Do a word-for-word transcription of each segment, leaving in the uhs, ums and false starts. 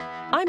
I'm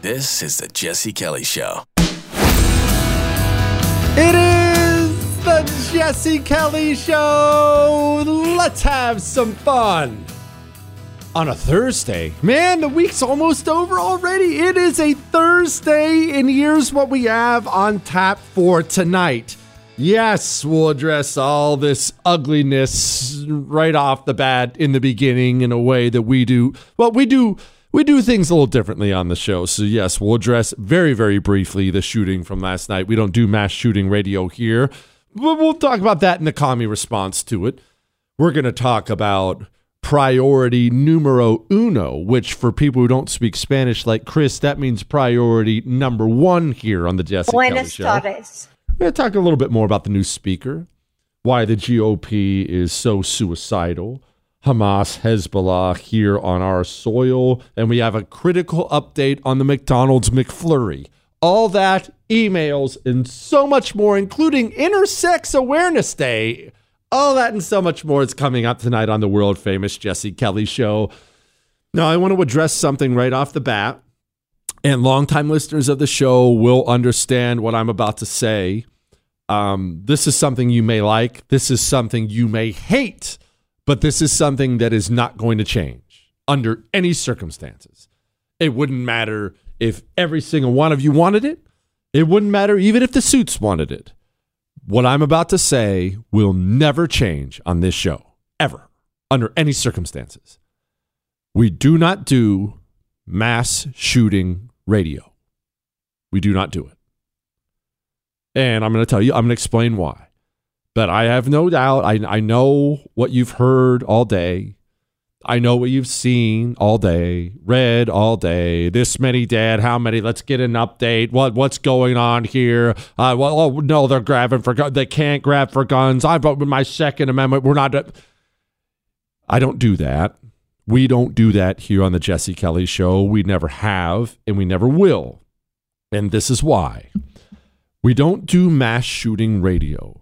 This is The Jesse Kelly Show. It is The Jesse Kelly Show. Let's have some fun on a Thursday. Man, the week's almost over already. It is a Thursday, and here's what we have on tap for tonight. Yes, we'll address all this ugliness right off the bat in the beginning in a way that we do. Well, we do... We do things a little differently on the show. So, yes, we'll address very, very briefly the shooting from last night. We don't do mass shooting radio here, but we'll talk about that and the commie response to it. We're going to talk about priority numero uno, which for people who don't speak Spanish like Chris, that means priority number one here on the Jesse Buenas Kelly Show. Tardes. We're going to talk a little bit more about the new speaker, why the G O P is so suicidal. Hamas, Hezbollah here on our soil, and we have a critical update on the McDonald's McFlurry. All that, emails, and so much more, including Intersex Awareness Day. All that and so much more is coming up tonight on the world-famous Jesse Kelly Show. Now, I want to address something right off the bat, and longtime listeners of the show will understand what I'm about to say. Um, this is something you may like. This is something you may hate. But this is something that is not going to change under any circumstances. It wouldn't matter if every single one of you wanted it. It wouldn't matter even if the suits wanted it. What I'm about to say will never change on this show, ever, under any circumstances. We do not do mass shooting radio. We do not do it. And I'm going to tell you, I'm going to explain why. But I have no doubt, I I know what you've heard all day. I know what you've seen all day, read all day. This many dead, how many? Let's get an update. What what's going on here? Uh, well, oh, no, they're grabbing for guns. They can't grab for guns. I vote with my Second Amendment. We're not. I don't do that. We don't do that here on the Jesse Kelly Show. We never have, and we never will. And this is why. We don't do mass shooting radio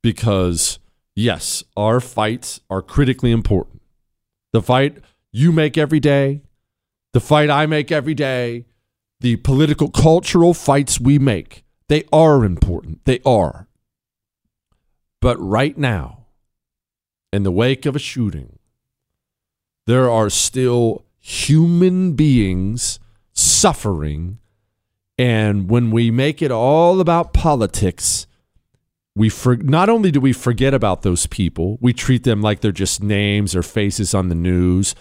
because, yes, our fights are critically important. The fight you make every day, the fight I make every day, the political, cultural fights we make, they are important. They are. But right now, in the wake of a shooting, there are still human beings suffering, and when we make it all about politics, we for, not only do we forget about those people, we treat them like they're just names or faces on the news,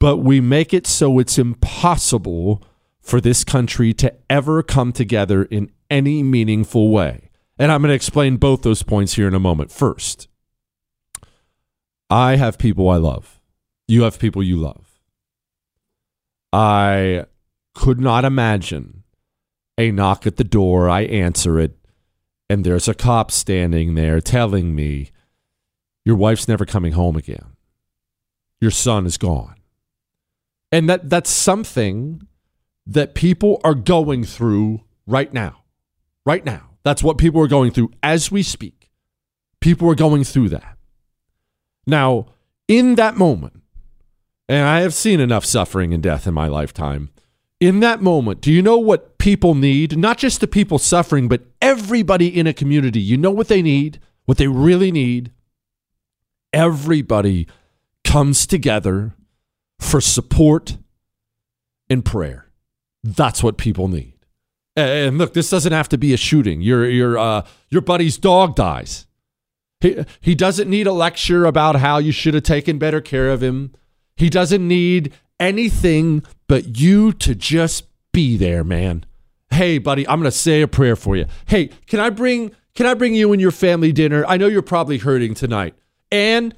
but we make it so it's impossible for this country to ever come together in any meaningful way. And I'm going to explain both those points here in a moment. First, I have people I love. You have people you love. I could not imagine a knock at the door. I answer it, and there's a cop standing there telling me, your wife's never coming home again. Your son is gone. And that that's something that people are going through right now. Right now. That's what people are going through as we speak. People are going through that. Now, in that moment, and I have seen enough suffering and death in my lifetime. In that moment, do you know what people need? Not just the people suffering, but everybody in a community. You know what they need? What they really need? Everybody comes together for support and prayer. That's what people need. And look, this doesn't have to be a shooting. Your your uh, your buddy's dog dies. He, he doesn't need a lecture about how you should have taken better care of him. He doesn't need anything but you to just be there, man. Hey, buddy, I'm going to say a prayer for you. Hey, can I bring can I bring you and your family dinner? I know you're probably hurting tonight. And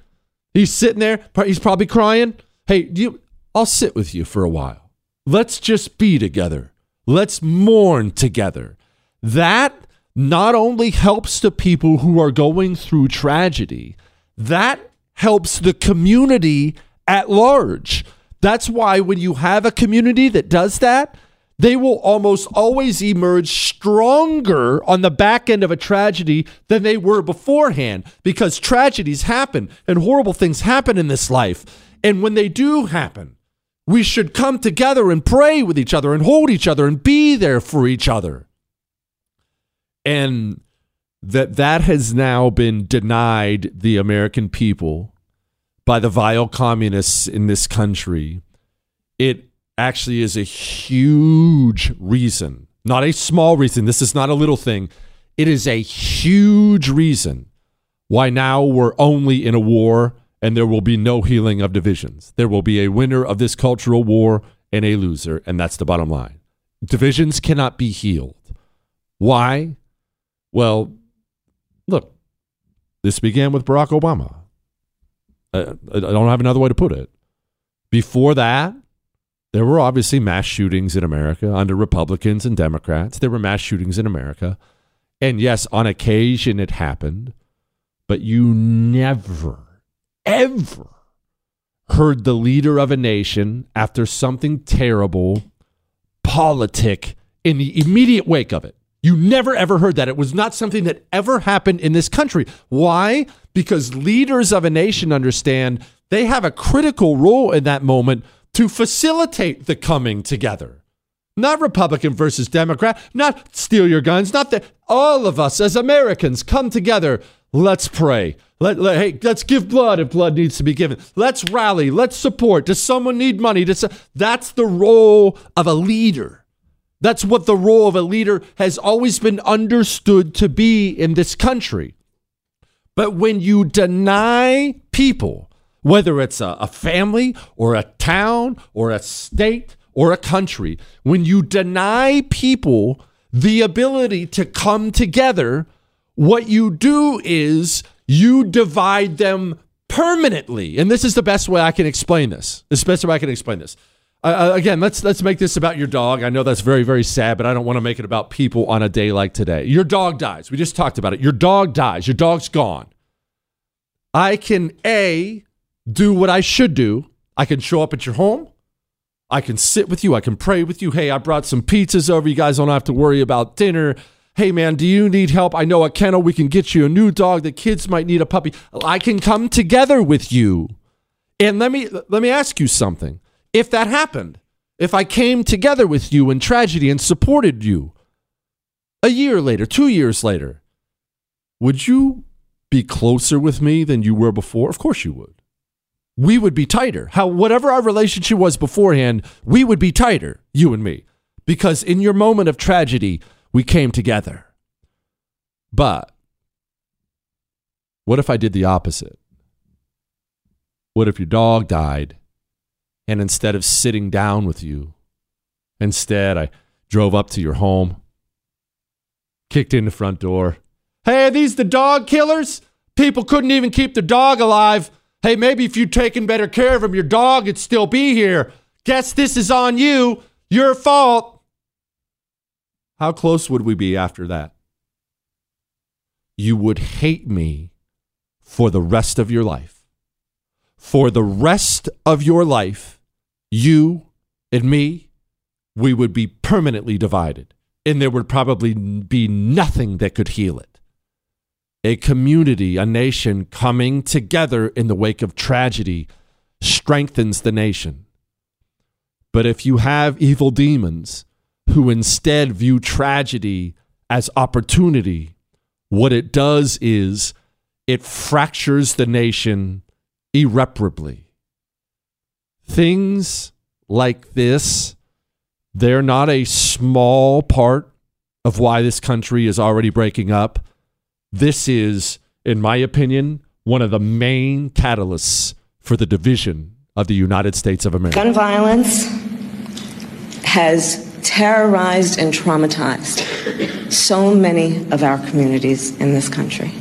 he's sitting there. He's probably crying. Hey, you, I'll sit with you for a while. Let's just be together. Let's mourn together. That not only helps the people who are going through tragedy, that helps the community at large. That's why when you have a community that does that, they will almost always emerge stronger on the back end of a tragedy than they were beforehand, because tragedies happen and horrible things happen in this life. And when they do happen, we should come together and pray with each other and hold each other and be there for each other. And that that has now been denied the American people by the vile communists in this country. It actually is a huge reason, not a small reason. This is not a little thing. It is a huge reason why now we're only in a war and there will be no healing of divisions. There will be a winner of this cultural war and a loser, and that's the bottom line. Divisions cannot be healed. Why? Well, look, this began with Barack Obama. I don't have another way to put it. Before that, there were obviously mass shootings in America under Republicans and Democrats. There were mass shootings in America. And yes, on occasion it happened, but you never, ever heard the leader of a nation, after something terrible, politic in the immediate wake of it. You never, ever heard that. It was not something that ever happened in this country. Why? Because leaders of a nation understand they have a critical role in that moment to facilitate the coming together. Not Republican versus Democrat, not steal your guns, not that. All of us as Americans come together. Let's pray. Let, let, hey, let's give blood if blood needs to be given. Let's rally. Let's support. Does someone need money? Does, that's the role of a leader. That's what the role of a leader has always been understood to be in this country. But when you deny people, whether it's a, a family or a town or a state or a country, when you deny people the ability to come together, what you do is you divide them permanently, and this is the best way I can explain this. This is the best way I can explain this. Uh, again, let's let's make this about your dog. I know that's very, very sad, but I don't want to make it about people on a day like today. Your dog dies. We just talked about it. Your dog dies. Your dog's gone. I can, A, do what I should do. I can show up at your home. I can sit with you. I can pray with you. Hey, I brought some pizzas over. You guys don't have to worry about dinner. Hey, man, do you need help? I know a kennel. We can get you a new dog. The kids might need a puppy. I can come together with you. And let me let me ask you something. If that happened, if I came together with you in tragedy and supported you a year later, two years later, would you be closer with me than you were before? Of course you would. We would be tighter. How, whatever our relationship was beforehand, we would be tighter, you and me, because in your moment of tragedy, we came together. But what if I did the opposite? What if your dog died? And instead of sitting down with you, instead I drove up to your home, kicked in the front door. Hey, are these the dog killers? People couldn't even keep their dog alive. Hey, maybe if you'd taken better care of him, your dog would still be here. Guess this is on you. Your fault. How close would we be after that? You would hate me for the rest of your life. For the rest of your life. You and me, we would be permanently divided, and there would probably be nothing that could heal it. A community, a nation coming together in the wake of tragedy strengthens the nation. But if you have evil demons who instead view tragedy as opportunity, what it does is it fractures the nation irreparably. Things like this, they're not a small part of why this country is already breaking up. This is, in my opinion, one of the main catalysts for the division of the United States of America. Gun violence has terrorized and traumatized so many of our communities in this country.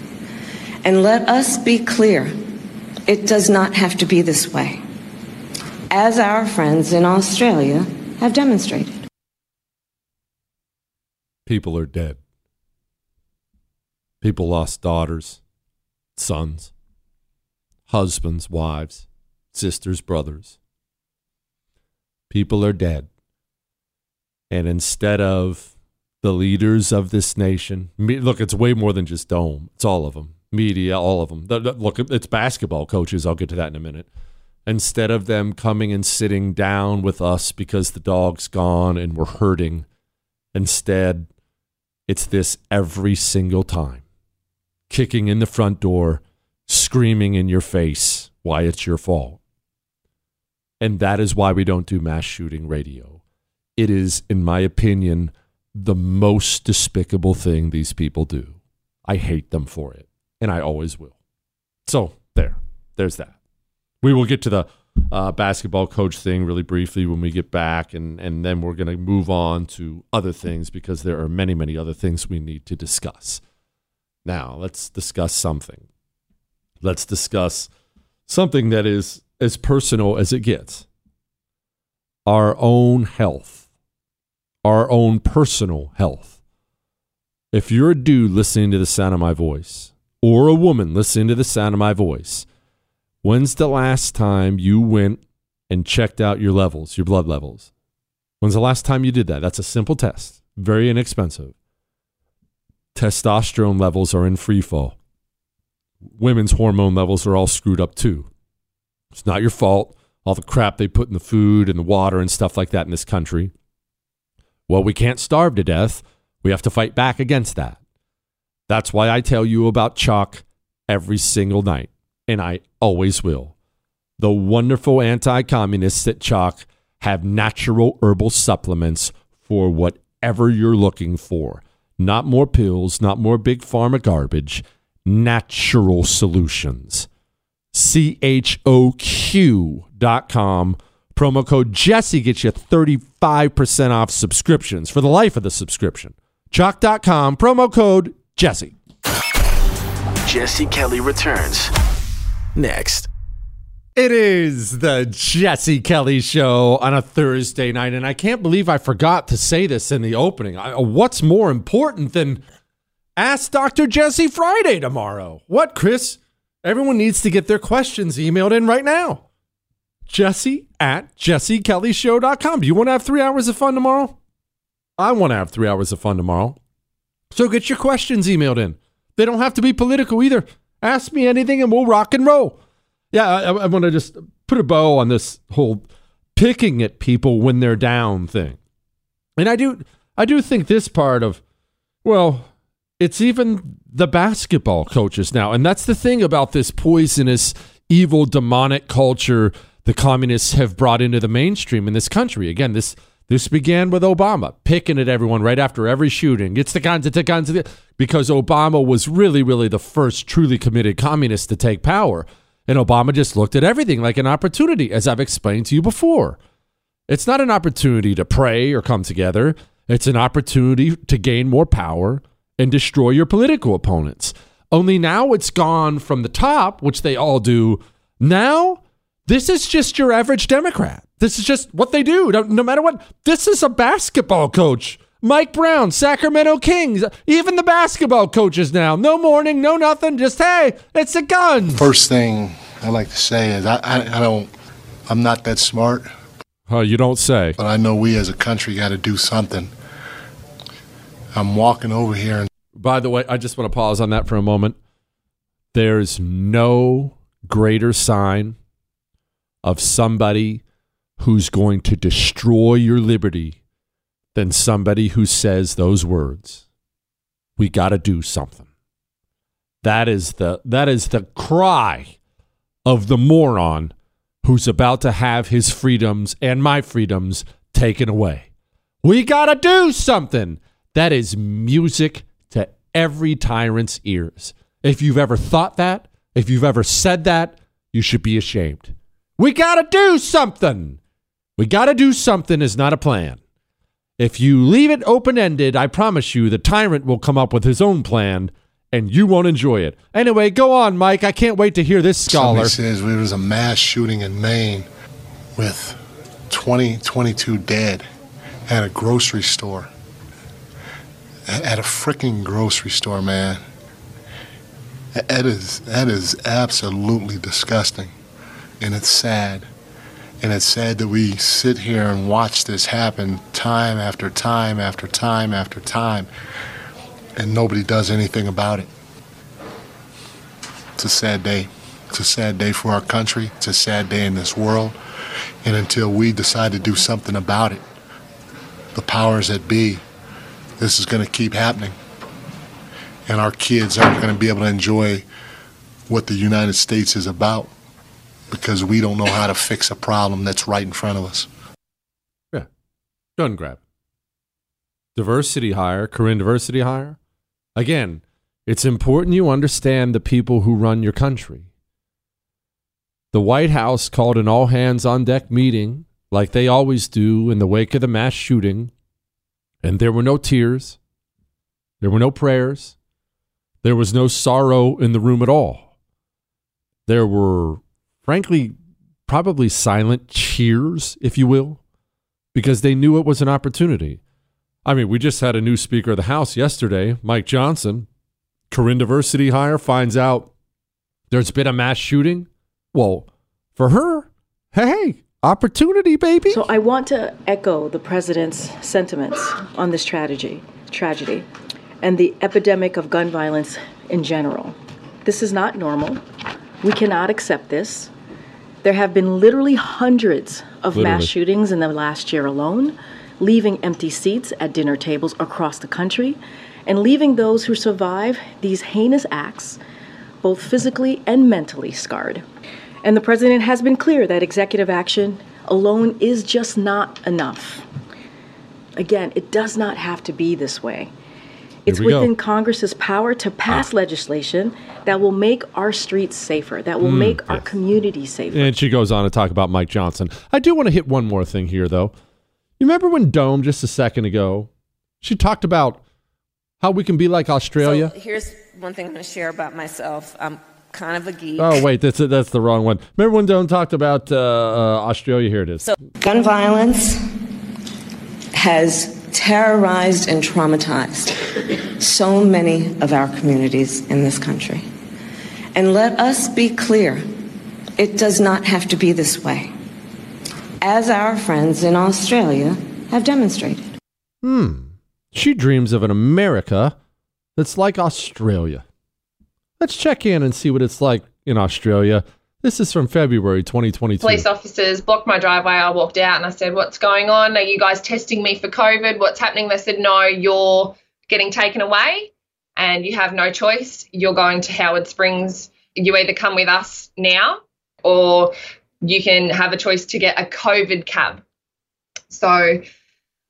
And let us be clear, it does not have to be this way, as our friends in Australia have demonstrated. People are dead. People lost daughters, sons, husbands, wives, sisters, brothers. People are dead. And instead of the leaders of this nation, me, look, it's way more than just Dome. It's all of them. Media, all of them. The, the, look, it's basketball coaches. I'll get to that in a minute. Instead of them coming and sitting down with us because the dog's gone and we're hurting, instead, it's this every single time. Kicking in the front door, screaming in your face why it's your fault. And that is why we don't do mass shooting radio. It is, in my opinion, the most despicable thing these people do. I hate them for it, and I always will. So there, there's that. We will get to the uh, basketball coach thing really briefly when we get back, and, and then we're going to move on to other things because there are many, many other things we need to discuss. Now, let's discuss something. Let's discuss something that is as personal as it gets. Our own health. Our own personal health. If you're a dude listening to the sound of my voice, or a woman listening to the sound of my voice, when's the last time you went and checked out your levels, your blood levels? When's the last time you did that? That's a simple test. Very inexpensive. Testosterone levels are in free fall. Women's hormone levels are all screwed up too. It's not your fault. All the crap they put in the food and the water and stuff like that in this country. Well, we can't starve to death. We have to fight back against that. That's why I tell you about Choq every single night. And I always will. The wonderful anti-communists at Choq have natural herbal supplements for whatever you're looking for. Not more pills, not more big pharma garbage. Natural solutions. C H O Q dot com. Promo code Jesse gets you thirty-five percent off subscriptions for the life of the subscription. Choq dot com. Promo code Jesse. Jesse Kelly returns next. It is the Jesse Kelly Show on a Thursday night, and I can't believe I forgot to say this in the opening. I, what's more important than Ask Doctor Jesse Friday tomorrow? What, Chris? Everyone needs to get their questions emailed in right now. Jesse at jesse kelly show dot com. Do you want to have three hours of fun tomorrow? I want to have three hours of fun tomorrow. So get your questions emailed in. They don't have to be political either. Ask me anything and we'll rock and roll. Yeah, I, I want to just put a bow on this whole picking at people when they're down thing. And I do, I do think this part of, well, it's even the basketball coaches now. And that's the thing about this poisonous, evil, demonic culture the communists have brought into the mainstream in this country. Again, this this began with Obama picking at everyone right after every shooting. It's the guns, it's the guns, it's the, because Obama was really, really the first truly committed communist to take power. And Obama just looked at everything like an opportunity, as I've explained to you before. It's not an opportunity to pray or come together. It's an opportunity to gain more power and destroy your political opponents. Only now it's gone from the top, which they all do. Now, this is just your average Democrat. This is just what they do, no, no matter what. This is a basketball coach. Mike Brown, Sacramento Kings, even the basketball coaches now. No mourning, no nothing, just, hey, it's a gun. First thing I like to say is I, I, I don't, I'm not that smart. Oh, you don't say. But I know we as a country got to do something. I'm walking over here. And- By the way, I just want to pause on that for a moment. There's no greater sign of somebody who's going to destroy your liberty than somebody who says those words. We got to do something. That is the that is the cry of the moron who's about to have his freedoms and my freedoms taken away. We got to do something. That is music to every tyrant's ears. If you've ever thought that, if you've ever said that, you should be ashamed. We got to do something. We got to do something is not a plan. If you leave it open-ended, I promise you the tyrant will come up with his own plan, and you won't enjoy it. Anyway, go on, Mike. I can't wait to hear this scholar. Somebody says there was a mass shooting in Maine with twenty, twenty-two dead at a grocery store. At a freaking grocery store, man. That is, that is absolutely disgusting, and it's sad. And it's sad that we sit here and watch this happen time after time after time after time, and nobody does anything about it. It's a sad day. It's a sad day for our country. It's a sad day in this world. And until we decide to do something about it, the powers that be, this is going to keep happening. And our kids aren't going to be able to enjoy what the United States is about, because we don't know how to fix a problem that's right in front of us. Yeah. Gun grab. Diversity hire, Corinne diversity hire. Again, it's important you understand the people who run your country. The White House called an all-hands-on-deck meeting, like they always do in the wake of the mass shooting, and there were no tears. There were no prayers. There was no sorrow in the room at all. There were, frankly, probably silent cheers, if you will, because they knew it was an opportunity. I mean, we just had a new Speaker of the House yesterday, Mike Johnson. Corinne diversity hire finds out there's been a mass shooting. Well, for her, hey, opportunity, baby. So I want to echo the president's sentiments on this tragedy, tragedy and the epidemic of gun violence in general. This is not normal. We cannot accept this. There have been literally hundreds of literally. mass shootings in the last year alone, leaving empty seats at dinner tables across the country and leaving those who survive these heinous acts both physically and mentally scarred. And the president has been clear that executive action alone is just not enough. Again, it does not have to be this way. It's within go. Congress's power to pass ah. legislation that will make our streets safer, that will mm, make yes. our community safer. And she goes on to talk about Mike Johnson. I do want to hit one more thing here, though. You remember when Dome, just a second ago, she talked about how we can be like Australia? So here's one thing I'm going to share about myself. Um, kind of a geek. Oh, wait, that's, that's the wrong one. Remember when Don talked about uh, Australia? Here it is. So, gun violence has terrorized and traumatized so many of our communities in this country. And let us be clear, it does not have to be this way, as our friends in Australia have demonstrated. Hmm. She dreams of an America that's like Australia. Let's check in and see what it's like in Australia. This is from February twenty twenty-two. Police officers blocked my driveway. I walked out and I said, "What's going on? Are you guys testing me for COVID? What's happening?" They said, "No, you're getting taken away and you have no choice. You're going to Howard Springs. You either come with us now or you can have a choice to get a COVID cab." So,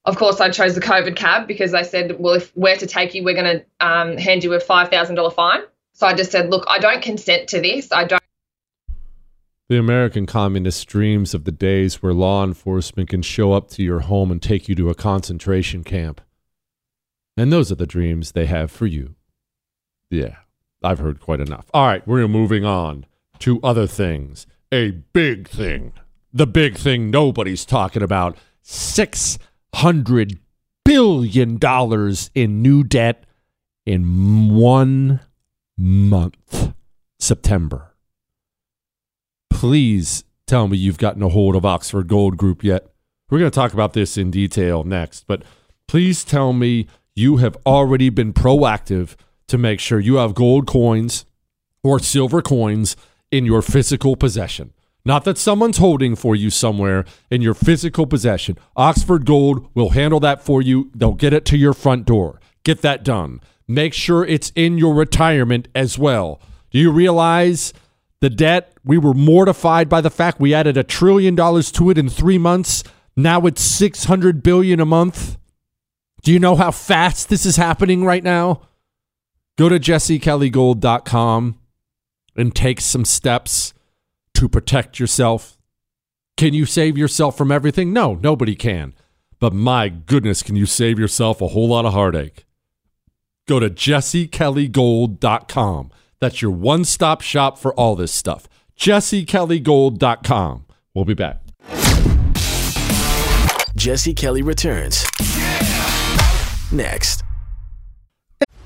of course, I chose the COVID cab because they said, "Well, if we're to take you, we're going to um, hand you a five thousand dollars fine." So I just said, "Look, I don't consent to this. I don't." The American communist dreams of the days where law enforcement can show up to your home and take you to a concentration camp. And those are the dreams they have for you. Yeah, I've heard quite enough. All right, we're moving on to other things. A big thing. The big thing nobody's talking about. six hundred billion dollars in new debt in one month, September. Please tell me you've gotten a hold of Oxford Gold Group yet. We're going to talk about this in detail next, but please tell me you have already been proactive to make sure you have gold coins or silver coins in your physical possession. Not that someone's holding for you somewhere, in your physical possession. Oxford Gold will handle that for you. They'll get it to your front door. Get that done. Make sure it's in your retirement as well. Do you realize the debt? We were mortified by the fact we added a trillion dollars to it in three months. Now it's six hundred billion dollars a month. Do you know how fast this is happening right now? Go to jesse kelly gold dot com and take some steps to protect yourself. Can you save yourself from everything? No, nobody can. But my goodness, can you save yourself a whole lot of heartache? Go to jesse kelly gold dot com. That's your one-stop shop for all this stuff. jesse kelly gold dot com. We'll be back. Jesse Kelly returns. Yeah! Next.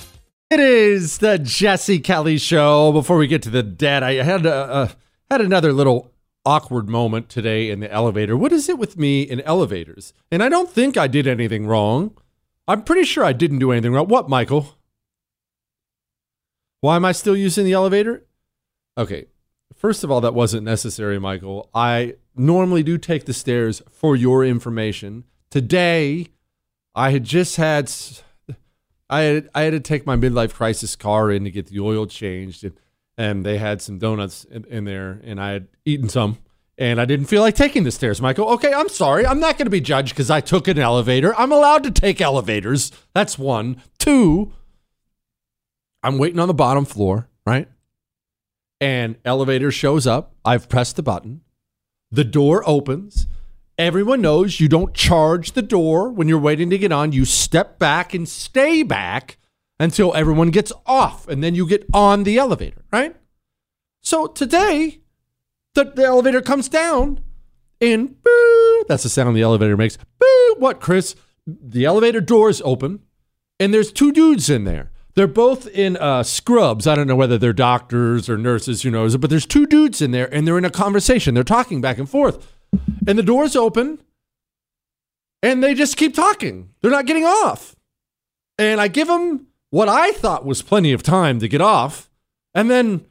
It is the Jesse Kelly Show. Before we get to the dad, I had a, uh, had another little awkward moment today in the elevator. What is it with me in elevators? And I don't think I did anything wrong. I'm pretty sure I didn't do anything wrong. What, Michael? Why am I still using the elevator? Okay, first of all, that wasn't necessary, Michael. I normally do take the stairs for your information. Today, I had just had... S- I had, I had to take my midlife crisis car in to get the oil changed, and, and they had some donuts in, in there, and I had eaten some, and I didn't feel like taking the stairs, Michael. Okay, I'm sorry. I'm not going to be judged because I took an elevator. I'm allowed to take elevators. That's one. Two, I'm waiting on the bottom floor, right? And elevator shows up. I've pressed the button. The door opens. Everyone knows you don't charge the door when you're waiting to get on. You step back and stay back until everyone gets off, and then you get on the elevator, right? So today, the, the elevator comes down, and boo, that's the sound the elevator makes. Boo, what, Chris? The elevator door is open, and there's two dudes in there. They're both in uh, scrubs. I don't know whether they're doctors or nurses, who knows, but there's two dudes in there, and they're in a conversation. They're talking back and forth. And the door's open, and they just keep talking. They're not getting off. And I give them what I thought was plenty of time to get off, and then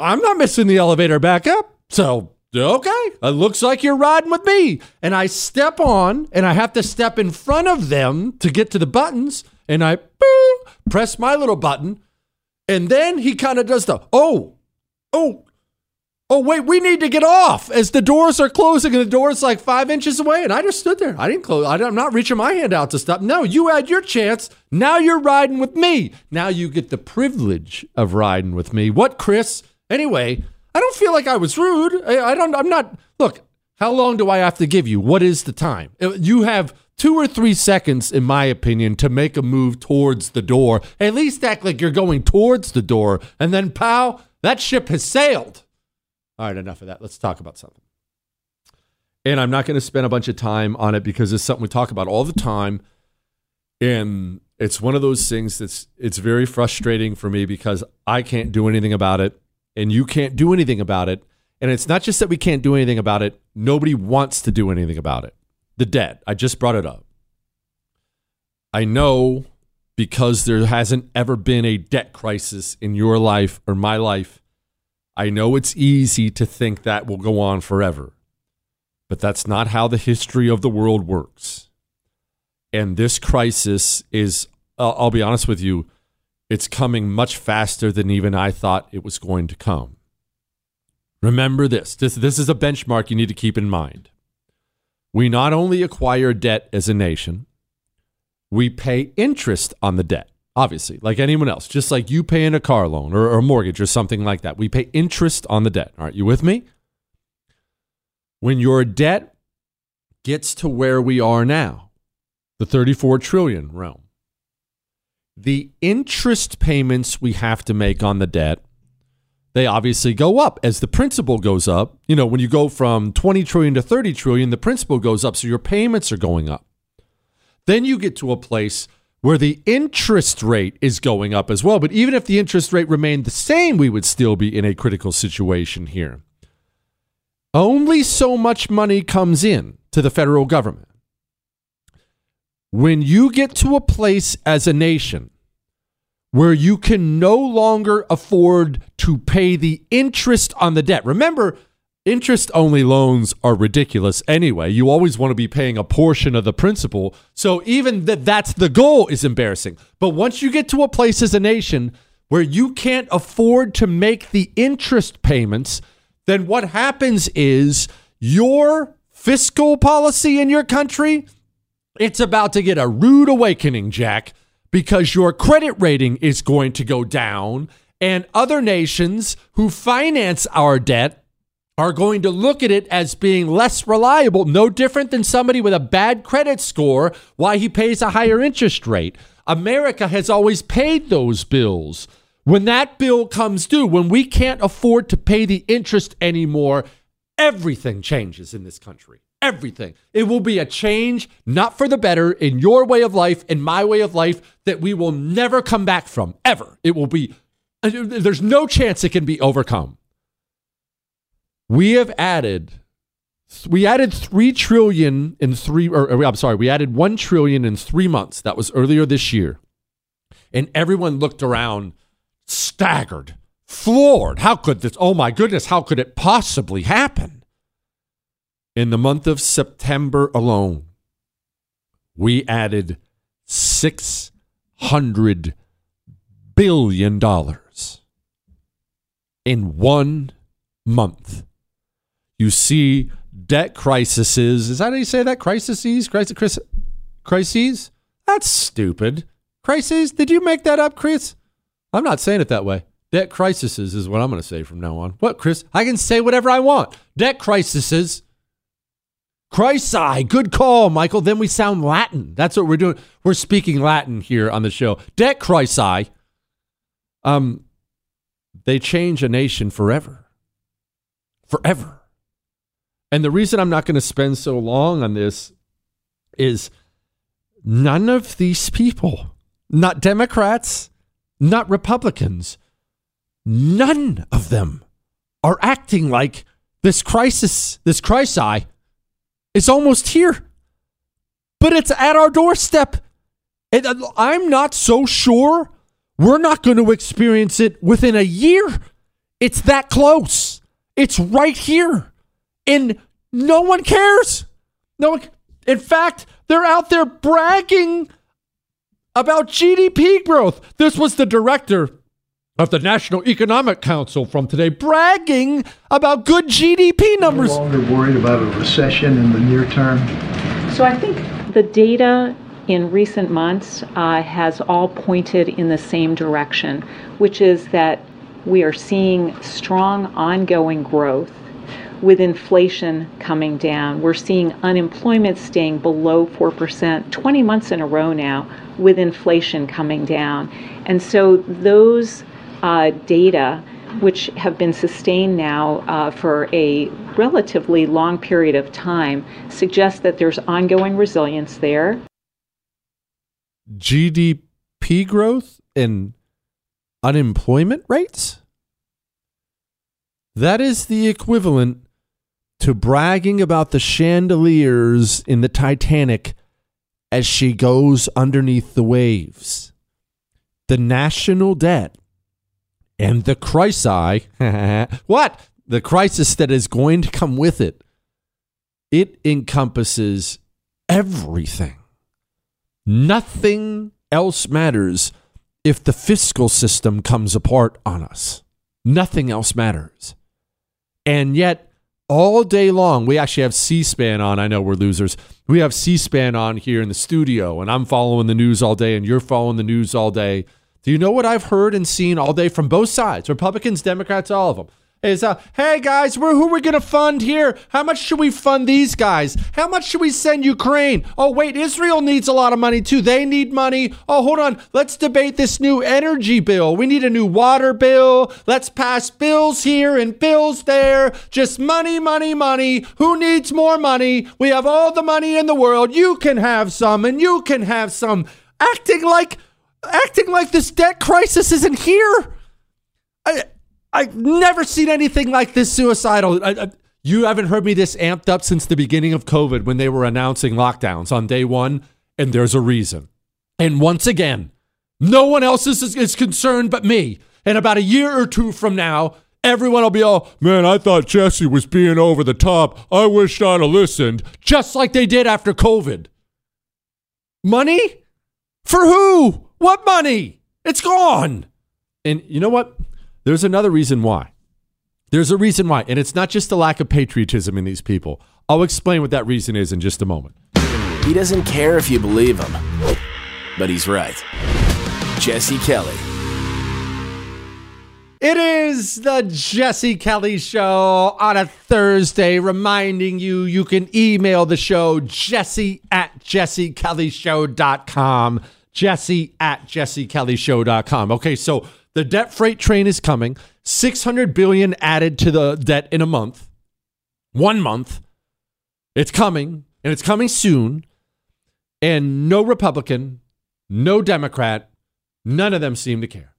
I'm not missing the elevator back up. So, okay, it looks like you're riding with me. And I step on, and I have to step in front of them to get to the buttons, and I boo, press my little button, and then he kind of does the, oh, oh, Oh, wait, we need to get off as the doors are closing and the door's like five inches away. And I just stood there. I didn't close. I'm not reaching my hand out to stop. No, you had your chance. Now you're riding with me. Now you get the privilege of riding with me. What, Chris? Anyway, I don't feel like I was rude. I, I don't, I'm not. Look, how long do I have to give you? What is the time? You have two or three seconds, in my opinion, to make a move towards the door. At least act like you're going towards the door. And then, pow, that ship has sailed. All right, enough of that. Let's talk about something. And I'm not going to spend a bunch of time on it because it's something we talk about all the time. And it's one of those things that's it's very frustrating for me because I can't do anything about it and you can't do anything about it. And it's not just that we can't do anything about it. Nobody wants to do anything about it. The debt. I just brought it up. I know because there hasn't ever been a debt crisis in your life or my life. I know it's easy to think that will go on forever, but that's not how the history of the world works. And this crisis is, uh, I'll be honest with you, it's coming much faster than even I thought it was going to come. Remember this. This, this is a benchmark you need to keep in mind. We not only acquire debt as a nation, we pay interest on the debt. Obviously, like anyone else, just like you pay in a car loan or, or a mortgage or something like that. We pay interest on the debt. Aren't you with me? When your debt gets to where we are now, the thirty-four trillion realm, the interest payments we have to make on the debt, they obviously go up as the principal goes up. You know, when you go from twenty trillion to thirty trillion, the principal goes up. So your payments are going up. Then you get to a place where the interest rate is going up as well. But even if the interest rate remained the same, we would still be in a critical situation here. Only so much money comes in to the federal government. When you get to a place as a nation where you can no longer afford to pay the interest on the debt. Remember, interest-only loans are ridiculous anyway. You always want to be paying a portion of the principal. So even that that's the goal is embarrassing. But once you get to a place as a nation where you can't afford to make the interest payments, then what happens is your fiscal policy in your country, it's about to get a rude awakening, Jack, because your credit rating is going to go down, and other nations who finance our debt are going to look at it as being less reliable, no different than somebody with a bad credit score, why he pays a higher interest rate. America has always paid those bills. When that bill comes due, when we can't afford to pay the interest anymore, everything changes in this country. Everything. It will be a change, not for the better, in your way of life, in my way of life, that we will never come back from, ever. It will be, there's no chance it can be overcome. We have added, we added three trillion dollars in three, or, or I'm sorry, we added one trillion dollars in three months. That was earlier this year. And everyone looked around, staggered, floored. How could this, oh my goodness, how could it possibly happen? In the month of September alone, we added six hundred billion dollars in one month. You see debt crises. Is that how you say that? Crises? Crises? Crises? That's stupid. Crises? Did you make that up, Chris? I'm not saying it that way. Debt crises is what I'm going to say from now on. What, Chris? I can say whatever I want. Debt crises. Crisi, good call, Michael. Then we sound Latin. That's what we're doing. We're speaking Latin here on the show. Debt crisi. Um, they change a nation forever. Forever. And the reason I'm not going to spend so long on this is none of these people, not Democrats, not Republicans, none of them are acting like this crisis, this crisi, it's almost here, but it's at our doorstep. And I'm not so sure we're not going to experience it within a year. It's that close. It's right here. And no one cares. No one, in fact, they're out there bragging about G D P growth. This was the director of the National Economic Council from today, bragging about good G D P numbers. No longer worried about a recession in the near term. So I think the data in recent months uh, has all pointed in the same direction, which is that we are seeing strong ongoing growth with inflation coming down. We're seeing unemployment staying below four percent twenty months in a row now with inflation coming down. And so those Uh, data, which have been sustained now uh, for a relatively long period of time, suggests that there's ongoing resilience there. G D P growth and unemployment rates? That is the equivalent to bragging about the chandeliers in the Titanic as she goes underneath the waves. The national debt and the crisis, what? The crisis that is going to come with it, it encompasses everything. Nothing else matters if the fiscal system comes apart on us. Nothing else matters. And yet, all day long, we actually have C-SPAN on. I know we're losers. We have C-SPAN on here in the studio, and I'm following the news all day, and you're following the news all day. Do you know what I've heard and seen all day from both sides, Republicans, Democrats, all of them, is, uh, hey, guys, we're, who are we going to fund here? How much should we fund these guys? How much should we send Ukraine? Oh, wait, Israel needs a lot of money, too. They need money. Oh, hold on. Let's debate this new energy bill. We need a new water bill. Let's pass bills here and bills there. Just money, money, money. Who needs more money? We have all the money in the world. You can have some, and you can have some. Acting like... Acting like this debt crisis isn't here. I, I've never seen anything like this suicidal. I, I, you haven't heard me this amped up since the beginning of COVID when they were announcing lockdowns on day one, and there's a reason. And once again, No one else is, is, is concerned but me. And about a year or two from now, everyone will be all, man, I thought Jesse was being over the top. I wish I'd have listened. Just like they did after COVID. Money? For who? What money? It's gone. And you know what? There's another reason why. There's a reason why. And it's not just the lack of patriotism in these people. I'll explain what that reason is in just a moment. He doesn't care if you believe him, but he's right. Jesse Kelly. It is the Jesse Kelly Show on a Thursday, reminding you, you can email the show, jesse at jesse kelly show dot com. Jesse at jesse kelly show dot com. Okay, so the debt freight train is coming. six hundred billion dollars added to the debt in a month. One month. It's coming, and it's coming soon. And no Republican, no Democrat, none of them seem to care.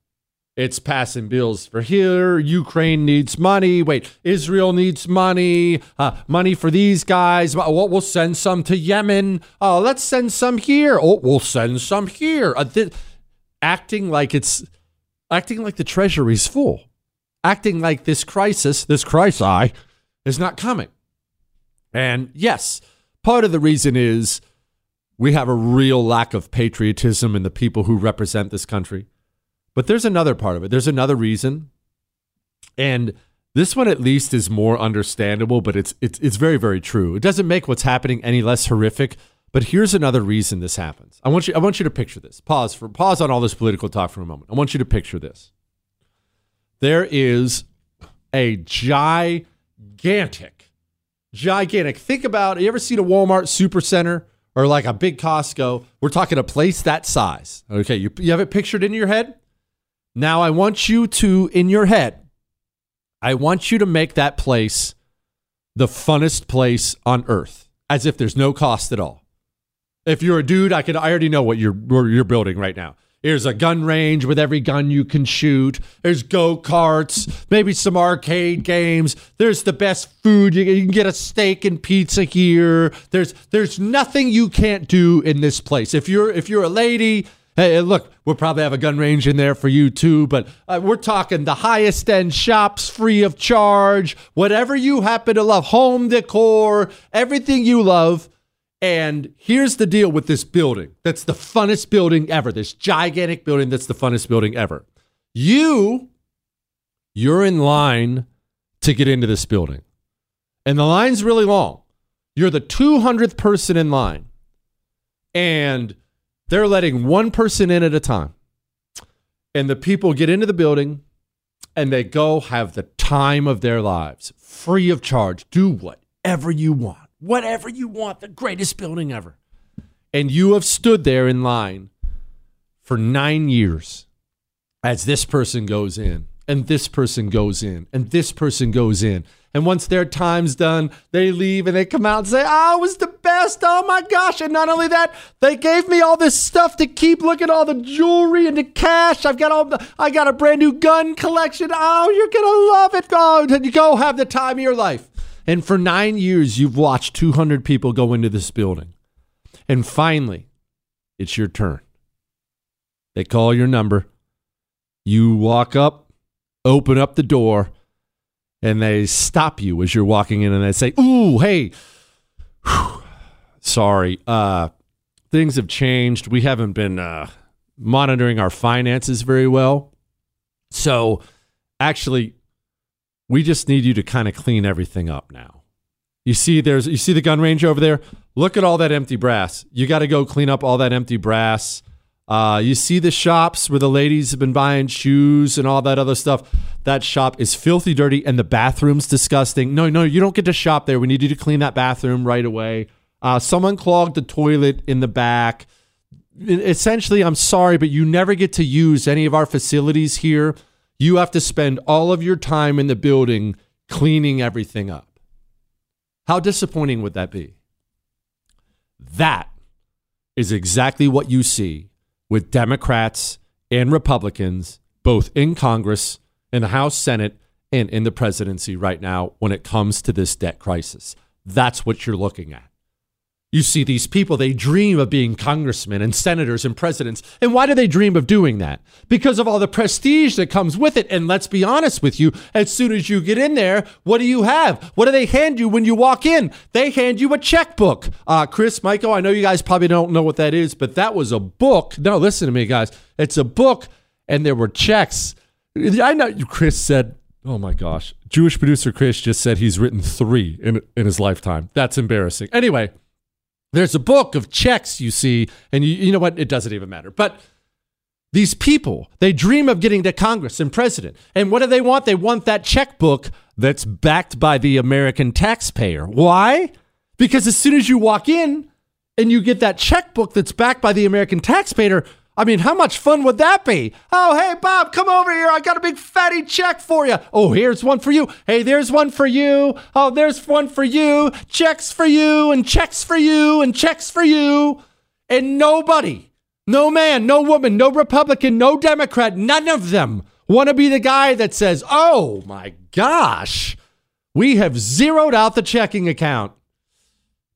It's passing bills for here. Ukraine needs money. Wait, Israel needs money. Uh, money for these guys. Well, we'll send some to Yemen. Oh, let's send some here. Oh, we'll send some here. Uh, th- acting like it's, acting like the Treasury's full. Acting like this crisis, this crisis, is not coming. And yes, part of the reason is we have a real lack of patriotism in the people who represent this country. But there's another part of it. There's another reason. And this one at least is more understandable, but it's it's it's very, very true. It doesn't make what's happening any less horrific. But here's another reason this happens. I want you I want you to picture this. Pause for pause on all this political talk for a moment. I want you to picture this. There is a gigantic, gigantic. Think about, you ever seen a Walmart Supercenter or like a big Costco? We're talking a place that size. Okay, you, you have it pictured in your head? Now, I want you to, in your head, I want you to make that place the funnest place on earth, as if there's no cost at all. If you're a dude, I can I already know what you're what you're building right now. There's a gun range with every gun you can shoot. There's go-karts, maybe some arcade games. There's the best food. You, you can get a steak and pizza here. There's there's nothing you can't do in this place. If you're if you're a lady... Hey, look, we'll probably have a gun range in there for you too, but uh, we're talking the highest end shops, free of charge, whatever you happen to love, home decor, everything you love. And here's the deal with this building. That's the funnest building ever. This gigantic building. That's the funnest building ever. You, you're in line to get into this building. And the line's really long. You're the two hundredth person in line. And they're letting one person in at a time. And the people get into the building and they go have the time of their lives, free of charge. Do whatever you want, whatever you want, the greatest building ever. And you have stood there in line for nine years as this person goes in and this person goes in and this person goes in. And once their time's done, they leave and they come out and say, oh, it was the best. Oh, my gosh. And not only that, they gave me all this stuff to keep. Look at all the jewelry and the cash. I've got all the, I got a brand new gun collection. Oh, you're going to love it. Oh, go have the time of your life. And for nine years, you've watched two hundred people go into this building. And finally, it's your turn. They call your number. You walk up, open up the door. And they stop you as you're walking in and they say, ooh, hey, whew, sorry, uh, things have changed. We haven't been uh, monitoring our finances very well. So actually, we just need you to kind of clean everything up now. You see, there's you see the gun range over there? Look at all that empty brass. You got to go clean up all that empty brass. Uh, you see the shops where the ladies have been buying shoes and all that other stuff. That shop is filthy dirty and the bathroom's disgusting. No, no, you don't get to shop there. We need you to clean that bathroom right away. Uh, someone clogged the toilet in the back. Essentially, I'm sorry, but you never get to use any of our facilities here. You have to spend all of your time in the building cleaning everything up. How disappointing would that be? That is exactly what you see with Democrats and Republicans, both in Congress, in the House, Senate, and in the presidency right now when it comes to this debt crisis. That's what you're looking at. You see these people, they dream of being congressmen and senators and presidents. And why do they dream of doing that? Because of all the prestige that comes with it. And let's be honest with you, as soon as you get in there, what do you have? What do they hand you when you walk in? They hand you a checkbook. Uh, Chris, Michael, I know you guys probably don't know what that is, but that was a book. No, listen to me, guys. It's a book, and there were checks. I know Chris said, oh my gosh, Jewish producer Chris just said he's written three in in his lifetime. That's embarrassing. Anyway, there's a book of checks, you see, and you, you know what? It doesn't even matter. But these people, they dream of getting to Congress and president. And what do they want? They want that checkbook that's backed by the American taxpayer. Why? Because as soon as you walk in and you get that checkbook that's backed by the American taxpayer, I mean, how much fun would that be? Oh, hey, Bob, come over here. I got a big fatty check for you. Oh, here's one for you. Hey, there's one for you. Oh, there's one for you. Checks for you and checks for you and checks for you. And nobody, no man, no woman, no Republican, no Democrat, none of them want to be the guy that says, oh, my gosh, we have zeroed out the checking account.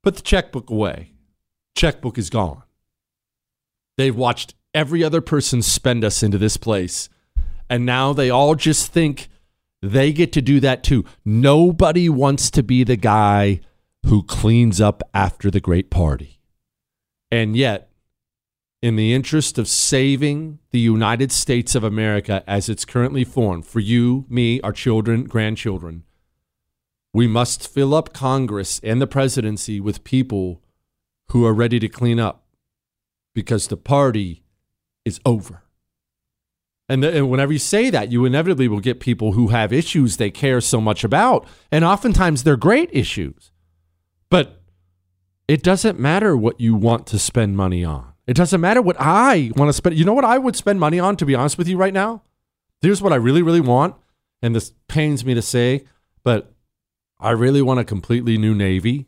Put the checkbook away. Checkbook is gone. They've watched every other person spend us into this place. And now they all just think they get to do that too. Nobody wants to be the guy who cleans up after the great party. And yet, in the interest of saving the United States of America as it's currently formed, for you, me, our children, grandchildren, we must fill up Congress and the presidency with people who are ready to clean up, because the party is over. And, the, and whenever you say that, you inevitably will get people who have issues they care so much about. And oftentimes they're great issues. But it doesn't matter what you want to spend money on. It doesn't matter what I want to spend. You know what I would spend money on, to be honest with you right now? Here's what I really, really want. And this pains me to say, but I really want a completely new Navy.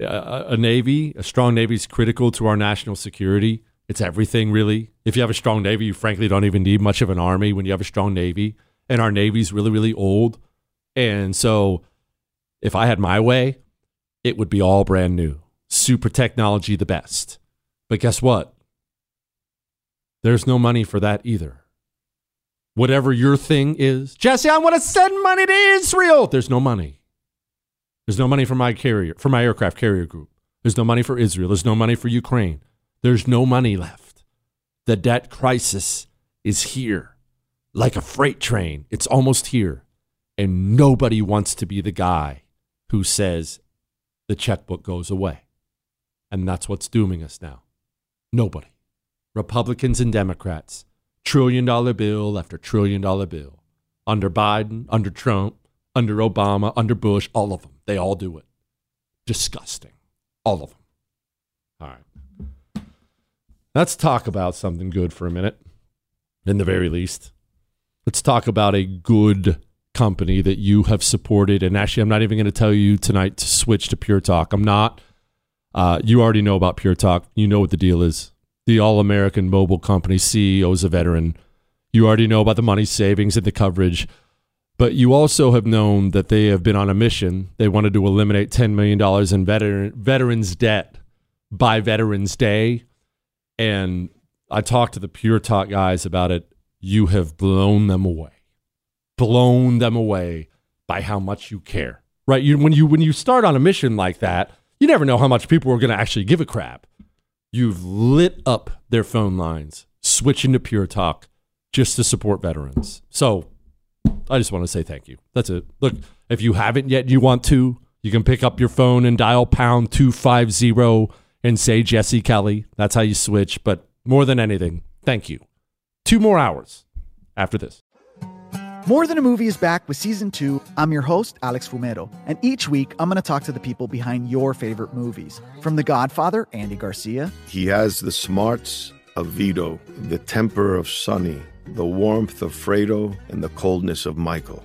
A Navy, a strong Navy is critical to our national security. It's everything, really. If you have a strong Navy, you frankly don't even need much of an army when you have a strong Navy. And our Navy's really, really old. And so if I had my way, it would be all brand new. Super technology, the best. But guess what? There's no money for that either. Whatever your thing is, Jesse, I want to send money to Israel. There's no money. There's no money for my carrier, for my aircraft carrier group. There's no money for Israel. There's no money for Ukraine. There's no money left. The debt crisis is here. Like a freight train, it's almost here. And nobody wants to be the guy who says the checkbook goes away. And that's what's dooming us now. Nobody. Republicans and Democrats. Trillion dollar bill after trillion dollar bill. Under Biden, under Trump, under Obama, under Bush, all of them. They all do it. Disgusting. All of them. All right. Let's talk about something good for a minute, in the very least. Let's talk about a good company that you have supported. And actually, I'm not even going to tell you tonight to switch to Pure Talk. I'm not. Uh, you already know about Pure Talk. You know what the deal is. The All-American Mobile Company C E O is a veteran. You already know about the money savings and the coverage. But you also have known that they have been on a mission. They wanted to eliminate ten million dollars in veteran, veterans debt by Veterans Day. And I talked to the Pure Talk guys about it. You have blown them away. Blown them away by how much you care. Right? You, when you when you start on a mission like that, you never know how much people are going to actually give a crap. You've lit up their phone lines, switching to Pure Talk just to support veterans. So I just want to say thank you. That's it. Look, if you haven't yet, you want to, you can pick up your phone and dial pound two fifty and say Jesse Kelly. That's how you switch. But more than anything, thank you. Two more hours after this. More Than a Movie is back with season two. I'm your host, Alex Fumero. And each week, I'm going to talk to the people behind your favorite movies. From The Godfather, Andy Garcia. He has the smarts of Vito, the temper of Sonny, the warmth of Fredo, and the coldness of Michael.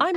I'm